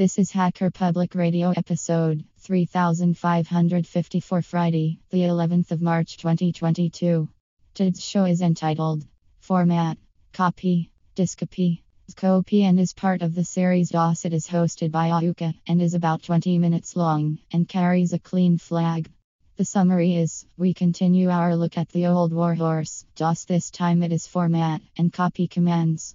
This is Hacker Public Radio episode 3554, Friday, the 11th of March 2022. Today's show is entitled Format, Copy, Diskcopy, Xcopy, and is part of the series DOS. It is hosted by Ahuka and is about 20 minutes long and carries a clean flag. The summary is, we continue our look at the old warhorse, DOS. This time it is format and copy commands.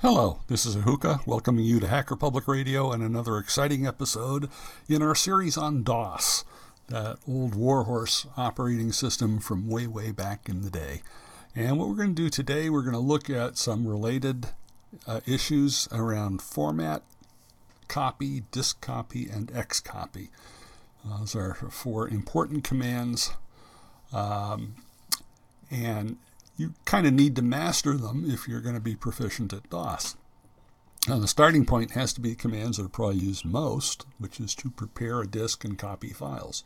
Hello, this is Ahuka, welcoming you to Hacker Public Radio and another exciting episode in our series on DOS, that old warhorse operating system from way, way back in the day. And what we're going to do today, we're going to look at some related issues around format, copy, Diskcopy, and Xcopy. Those are four important commands, and you kind of need to master them if you're going to be proficient at DOS. Now, the starting point has to be commands that are probably used most, which is to prepare a disk and copy files.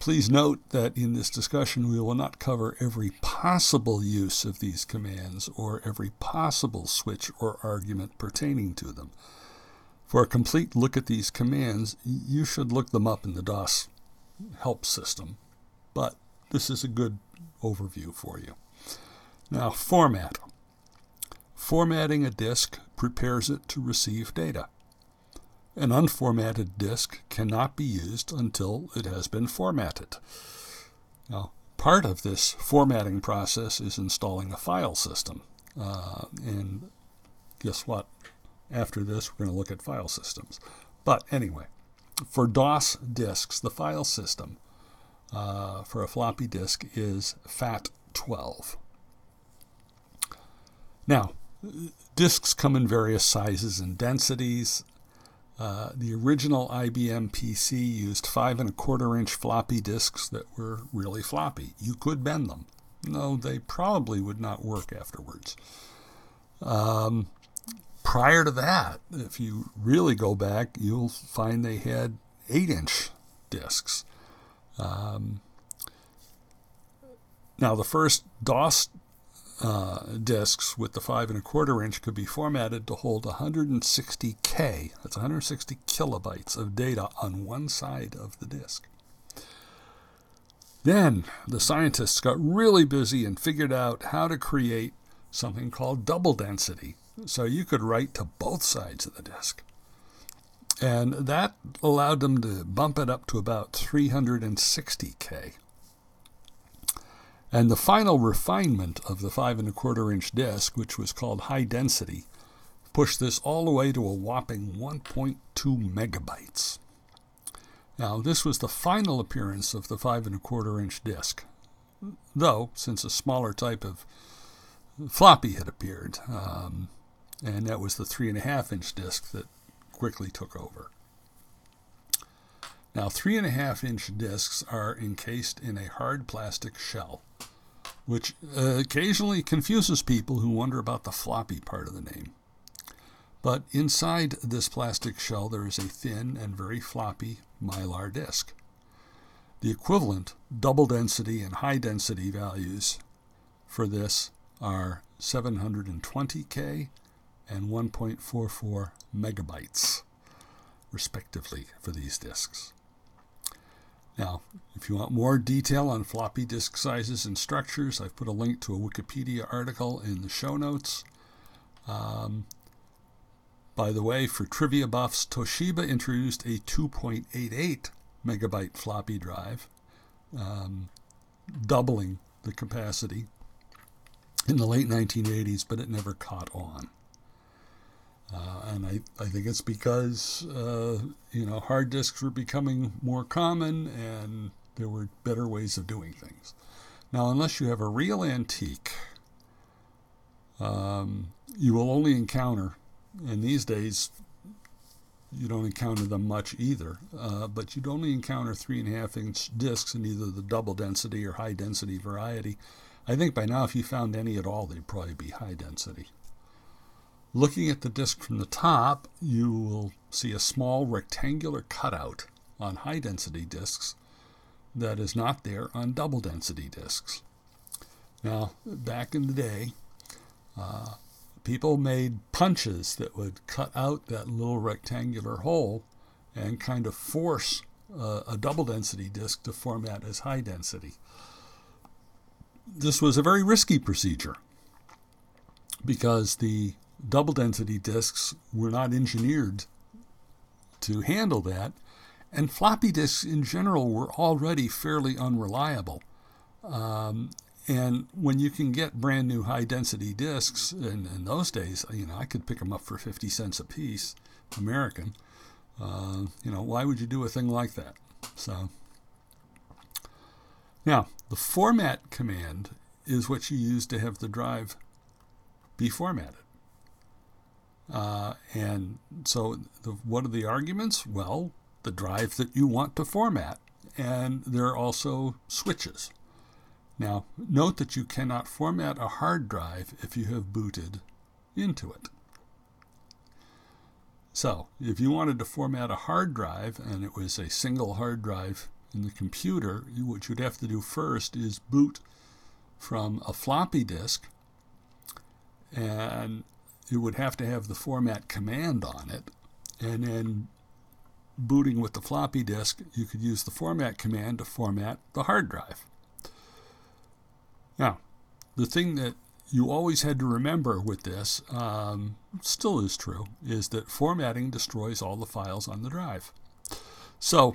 Please note that in this discussion, we will not cover every possible use of these commands or every possible switch or argument pertaining to them. For a complete look at these commands, you should look them up in the DOS help system, but this is a good overview for you. Now, format. Formatting a disk prepares it to receive data. An unformatted disk cannot be used until it has been formatted. Now, part of this formatting process is installing a file system. And guess what? After this, we're going to look at file systems. But anyway, for DOS disks, the file system for a floppy disk is FAT12. Now, disks come in various sizes and densities. The original IBM PC used 5 1/4 inch floppy disks that were really floppy. You could bend them. No, they probably would not work afterwards. Prior to that, if you really go back, you'll find they had 8-inch disks. Now, the first DOS disks with the 5 1/4 inch could be formatted to hold 160K, that's 160 kilobytes of data on one side of the disk. Then the scientists got really busy and figured out how to create something called double density, so you could write to both sides of the disk. And that allowed them to bump it up to about 360K. And the final refinement of the 5 1/4 inch disk, which was called high density, pushed this all the way to a whopping 1.2 megabytes. Now, this was the final appearance of the 5 1/4 inch disk, though, since a smaller type of floppy had appeared, and that was the 3 1/2 inch disk that quickly took over. Now, 3 1/2 inch disks are encased in a hard plastic shell, which occasionally confuses people who wonder about the floppy part of the name. But inside this plastic shell, there is a thin and very floppy Mylar disk. The equivalent double density and high density values for this are 720K and 1.44 megabytes, respectively, for these disks. Now, if you want more detail on floppy disk sizes and structures, I've put a link to a Wikipedia article in the show notes. By the way, for trivia buffs, Toshiba introduced a 2.88 megabyte floppy drive, doubling the capacity in the late 1980s, but it never caught on. And I think it's because, hard disks were becoming more common and there were better ways of doing things. Now, unless you have a real antique, you will only encounter, and these days you don't encounter them much either, but you'd only encounter 3.5-inch disks in either the double density or high density variety. I think by now if you found any at all, they'd probably be high density. Looking at the disk from the top, you will see a small rectangular cutout on high-density disks that is not there on double-density disks. Now, back in the day, people made punches that would cut out that little rectangular hole and kind of force a double-density disk to format as high-density. This was a very risky procedure because the double density disks were not engineered to handle that, and floppy disks in general were already fairly unreliable. And when you can get brand new high density disks, and in those days, I could pick them up for 50 cents a piece, American. Why would you do a thing like that? So now the format command is what you use to have the drive be formatted. And so what are the arguments? Well, the drive that you want to format. And there are also switches. Now, note that you cannot format a hard drive if you have booted into it. So, if you wanted to format a hard drive, and it was a single hard drive in the computer, what you'd have to do first is boot from a floppy disk, and it would have to have the format command on it, and then booting with the floppy disk, you could use the format command to format the hard drive. Now, the thing that you always had to remember with this, still is true, is that formatting destroys all the files on the drive. So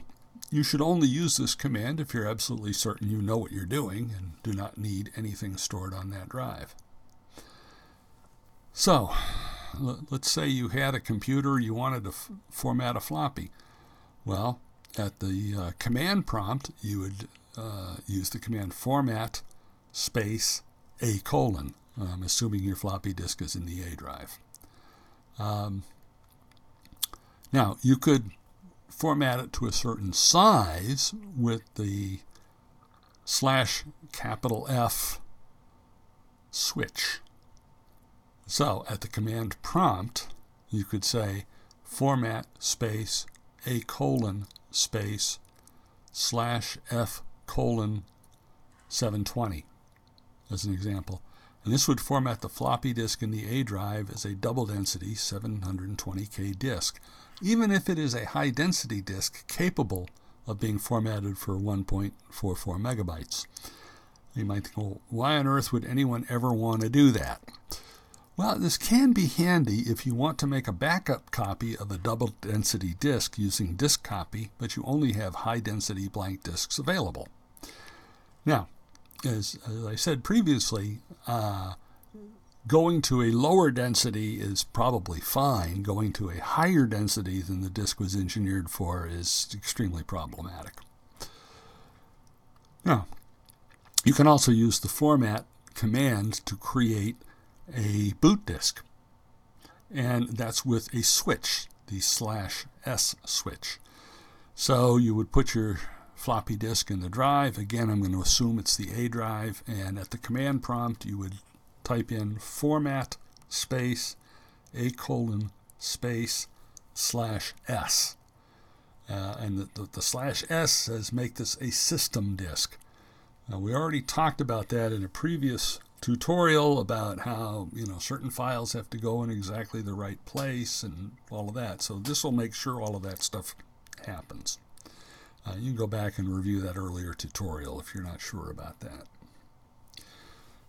you should only use this command if you're absolutely certain you know what you're doing and do not need anything stored on that drive. So, let's say you had a computer, you wanted to format a floppy. Well, at the command prompt, you would use the command format space A colon, assuming your floppy disk is in the A drive. Now, you could format it to a certain size with the /F switch. So at the command prompt, you could say format space A colon space /F:720 as an example. And this would format the floppy disk in the A drive as a double density 720K disk, even if it is a high density disk capable of being formatted for 1.44 megabytes. You might think, well, why on earth would anyone ever want to do that? Well, this can be handy if you want to make a backup copy of a double-density disk using Diskcopy, but you only have high-density blank disks available. Now, as I said previously, going to a lower density is probably fine. Going to a higher density than the disk was engineered for is extremely problematic. Now, you can also use the format command to create a boot disk, and that's with a switch, the /S switch. So you would put your floppy disk in the drive. Again, I'm going to assume it's the A drive, and at the command prompt you would type in format space A colon space /S, and the /S says make this a system disk. Now, we already talked about that in a previous tutorial about how certain files have to go in exactly the right place and all of that. So this will make sure all of that stuff happens. You can go back and review that earlier tutorial if you're not sure about that.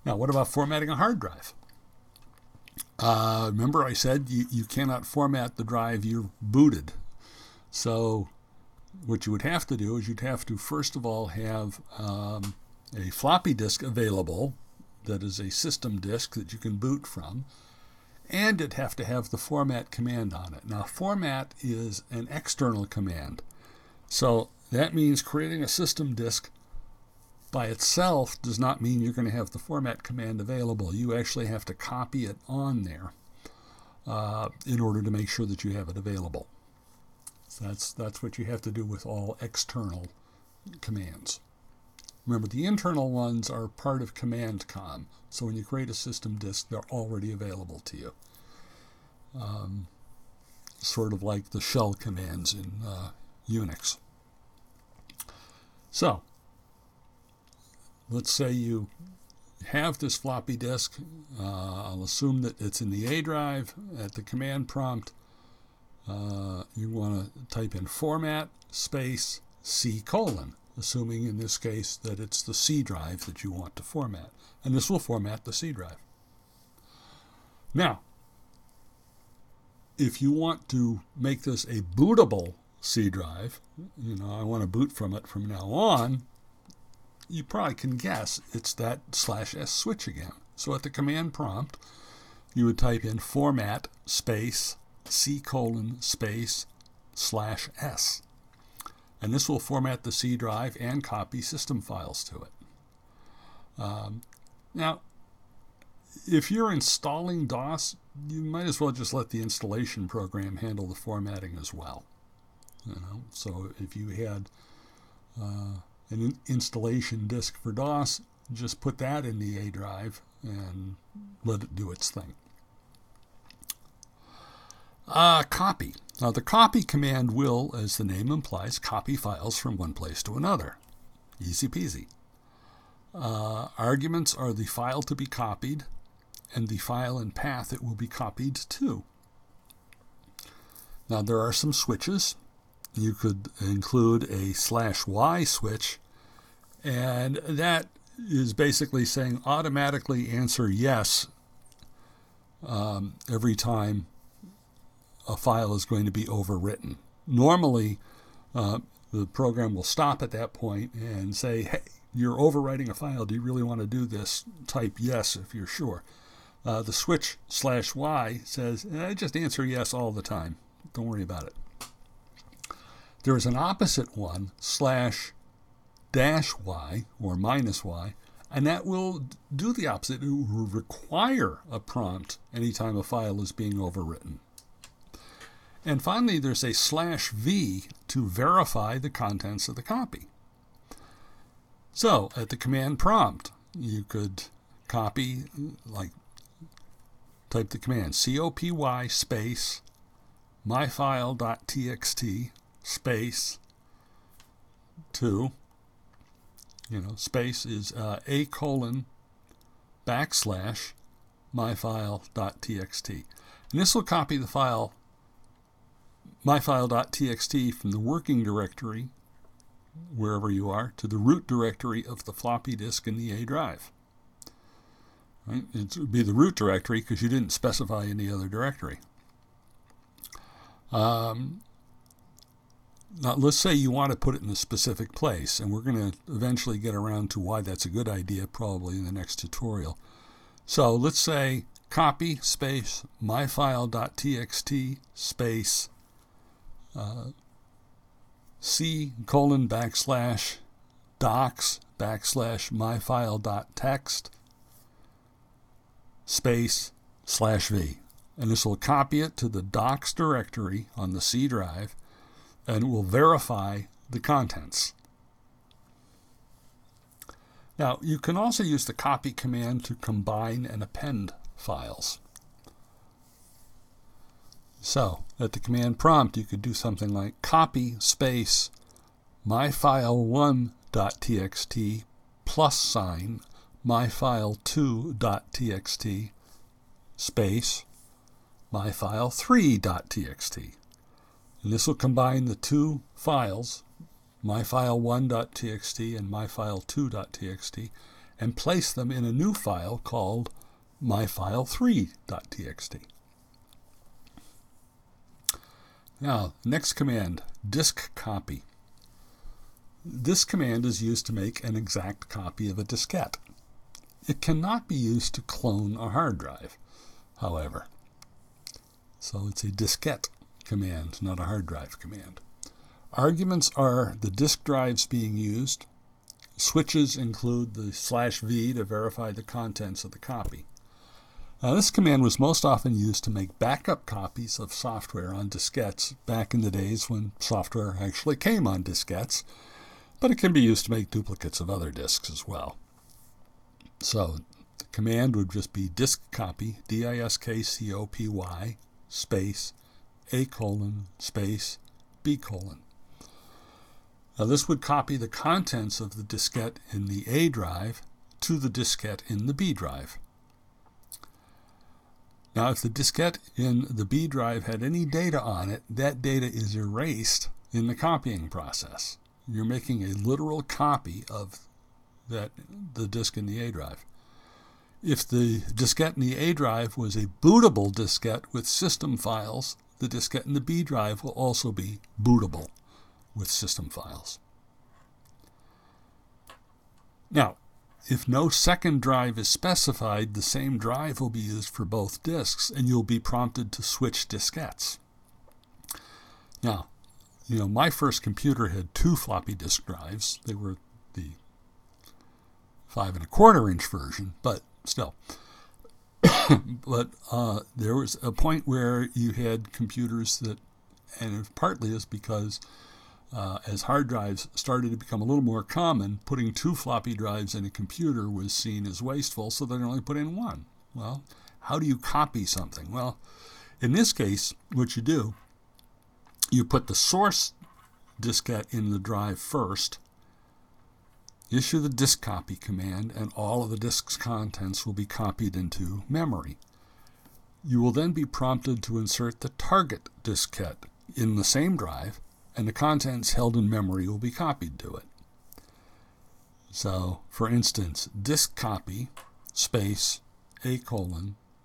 Now, what about formatting a hard drive? Remember I said you cannot format the drive you've booted. So what you would have to do is you'd have to first of all have a floppy disk available that is a system disk that you can boot from, and it'd have to have the format command on it. Now, format is an external command, so that means creating a system disk by itself does not mean you're going to have the format command available. You actually have to copy it on there in order to make sure that you have it available. So that's what you have to do with all external commands. Remember, the internal ones are part of command.com, so when you create a system disk, they're already available to you. Sort of like the shell commands in Unix. So, let's say you have this floppy disk. I'll assume that it's in the A drive at the command prompt. You want to type in format space C:. Assuming in this case that it's the C drive that you want to format. And this will format the C drive. Now, if you want to make this a bootable C drive, you know, I want to boot from it from now on, you probably can guess it's that /s switch again. So at the command prompt, you would type in format space C:, space /s. And this will format the C drive and copy system files to it. Now, if you're installing DOS, you might as well just let the installation program handle the formatting as well. You know, so if you had an installation disk for DOS, just put that in the A drive and let it do its thing. Copy. Now, the copy command will, as the name implies, copy files from one place to another. Easy peasy. Arguments are the file to be copied and the file and path it will be copied to. Now, there are some switches. You could include a /y switch, and that is basically saying automatically answer yes every time a file is going to be overwritten. Normally, the program will stop at that point and say, hey, you're overwriting a file. Do you really want to do this? Type yes if you're sure. The switch /y says, just answer yes all the time. Don't worry about it. There is an opposite one, /y or -y, and that will do the opposite. It will require a prompt anytime a file is being overwritten. And finally, there's a /v to verify the contents of the copy. So at the command prompt, you could copy, like type the command copy space myfile.txt space 2, you know, space is A:, \, myfile.txt. And this will copy the file myfile.txt from the working directory, wherever you are, to the root directory of the floppy disk in the A drive. Right? It would be the root directory because you didn't specify any other directory. Now, let's say you want to put it in a specific place, and we're going to eventually get around to why that's a good idea probably in the next tutorial. So let's say copy space myfile.txt space C:, docs, \, myfile.txt, space /v. And this will copy it to the docs directory on the C drive, and it will verify the contents. Now, you can also use the copy command to combine and append files. So, at the command prompt, you could do something like copy space myfile1.txt + myfile2.txt space myfile3.txt. And this will combine the two files, myfile1.txt and myfile2.txt, and place them in a new file called myfile3.txt. Now, next command, Diskcopy. This command is used to make an exact copy of a diskette. It cannot be used to clone a hard drive, however. So it's a diskette command, not a hard drive command. Arguments are the disk drives being used. Switches include the /v to verify the contents of the copy. Now, this command was most often used to make backup copies of software on diskettes back in the days when software actually came on diskettes, but it can be used to make duplicates of other disks as well. So the command would just be Diskcopy, diskcopy, space, :, space, :. Now, this would copy the contents of the diskette in the A drive to the diskette in the B drive. Now, if the diskette in the B drive had any data on it, that data is erased in the copying process. You're making a literal copy of the disk in the A drive. If the diskette in the A drive was a bootable diskette with system files, the diskette in the B drive will also be bootable with system files. Now, if no second drive is specified, the same drive will be used for both disks, and you'll be prompted to switch diskettes. Now, you know, my first computer had 2 floppy disk drives. They were the 5 1/4-inch version, but still. but there was a point where you had computers that, and it partly is because as hard drives started to become a little more common, putting 2 floppy drives in a computer was seen as wasteful, so they only put in 1. Well, how do you copy something? Well, in this case, what you do, you put the source diskette in the drive first, issue the Diskcopy command, and all of the disk's contents will be copied into memory. You will then be prompted to insert the target diskette in the same drive, and the contents held in memory will be copied to it. So, for instance, Diskcopy space :,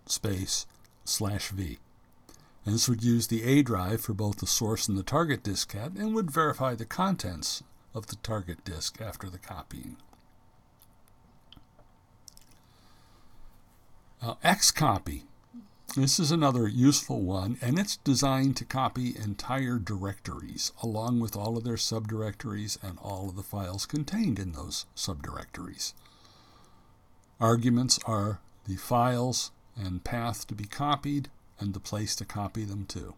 space /v. And this would use the A drive for both the source and the target diskette, and would verify the contents of the target disk after the copying. Now, Xcopy. This is another useful one, and it's designed to copy entire directories along with all of their subdirectories and all of the files contained in those subdirectories. Arguments are the files and path to be copied and the place to copy them to.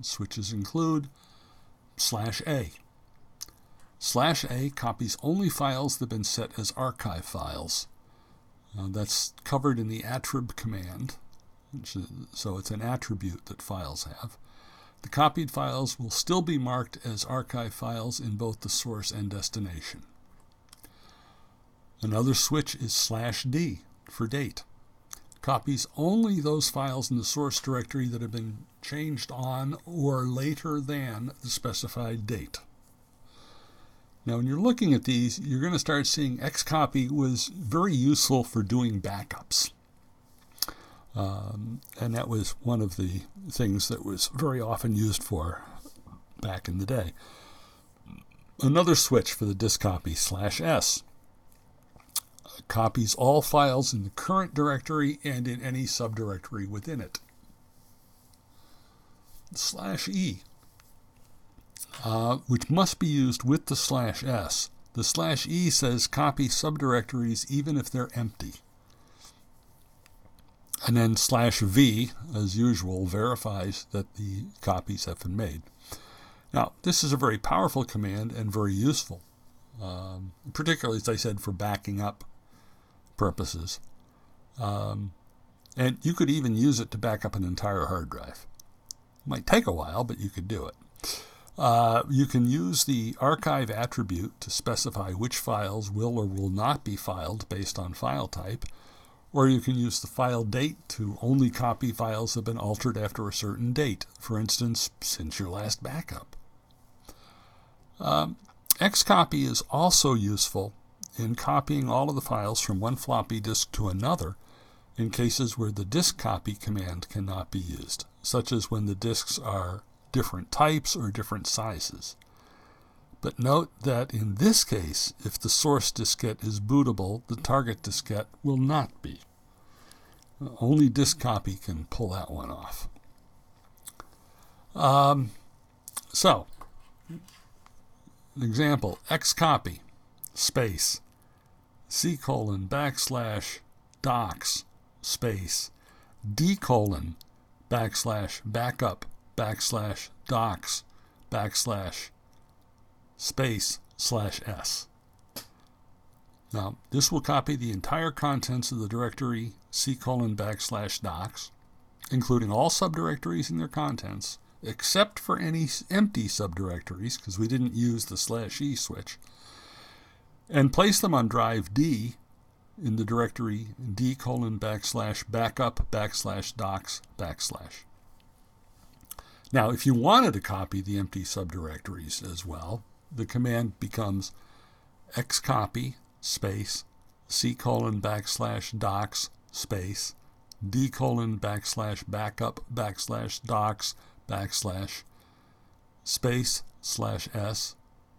Switches include /a. /a copies only files that have been set as archive files. Now, that's covered in the attrib command. So it's an attribute that files have. The copied files will still be marked as archive files in both the source and destination. Another switch is /d for date. Copies only those files in the source directory that have been changed on or later than the specified date. Now, when you're looking at these, you're going to start seeing Xcopy was very useful for doing backups. And that was one of the things that was very often used for back in the day. Another switch for the Diskcopy /s. Copies all files in the current directory and in any subdirectory within it. /e, which must be used with the /s. The /e says copy subdirectories even if they're empty. And then /v, as usual, verifies that the copies have been made. Now, this is a very powerful command and very useful, particularly, as I said, for backing up purposes. And you could even use it to back up an entire hard drive. It might take a while, but you could do it. You can use the archive attribute to specify which files will or will not be filed based on file type. Or you can use the file date to only copy files that have been altered after a certain date, for instance, since your last backup. Xcopy is also useful in copying all of the files from one floppy disk to another in cases where the Diskcopy command cannot be used, such as when the disks are different types or different sizes. But note that in this case, if the source diskette is bootable, the target diskette will not be. Only Diskcopy can pull that one off. So, an example, Xcopy, space, C:\docs, space, D:\backup\docs\docs\s. Now, this will copy the entire contents of the directory C:\docs, including all subdirectories and their contents, except for any empty subdirectories, because we didn't use the /e switch, and place them on drive D in the directory D:\backup\docs\. Now, if you wanted to copy the empty subdirectories as well, the command becomes Xcopy space C:\docs space D:\backup\docs\. Space /s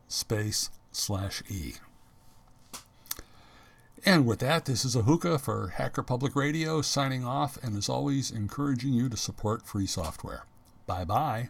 space /e. And with that, this is Ahuka for Hacker Public Radio signing off, and as always, encouraging you to support free software. Bye-bye.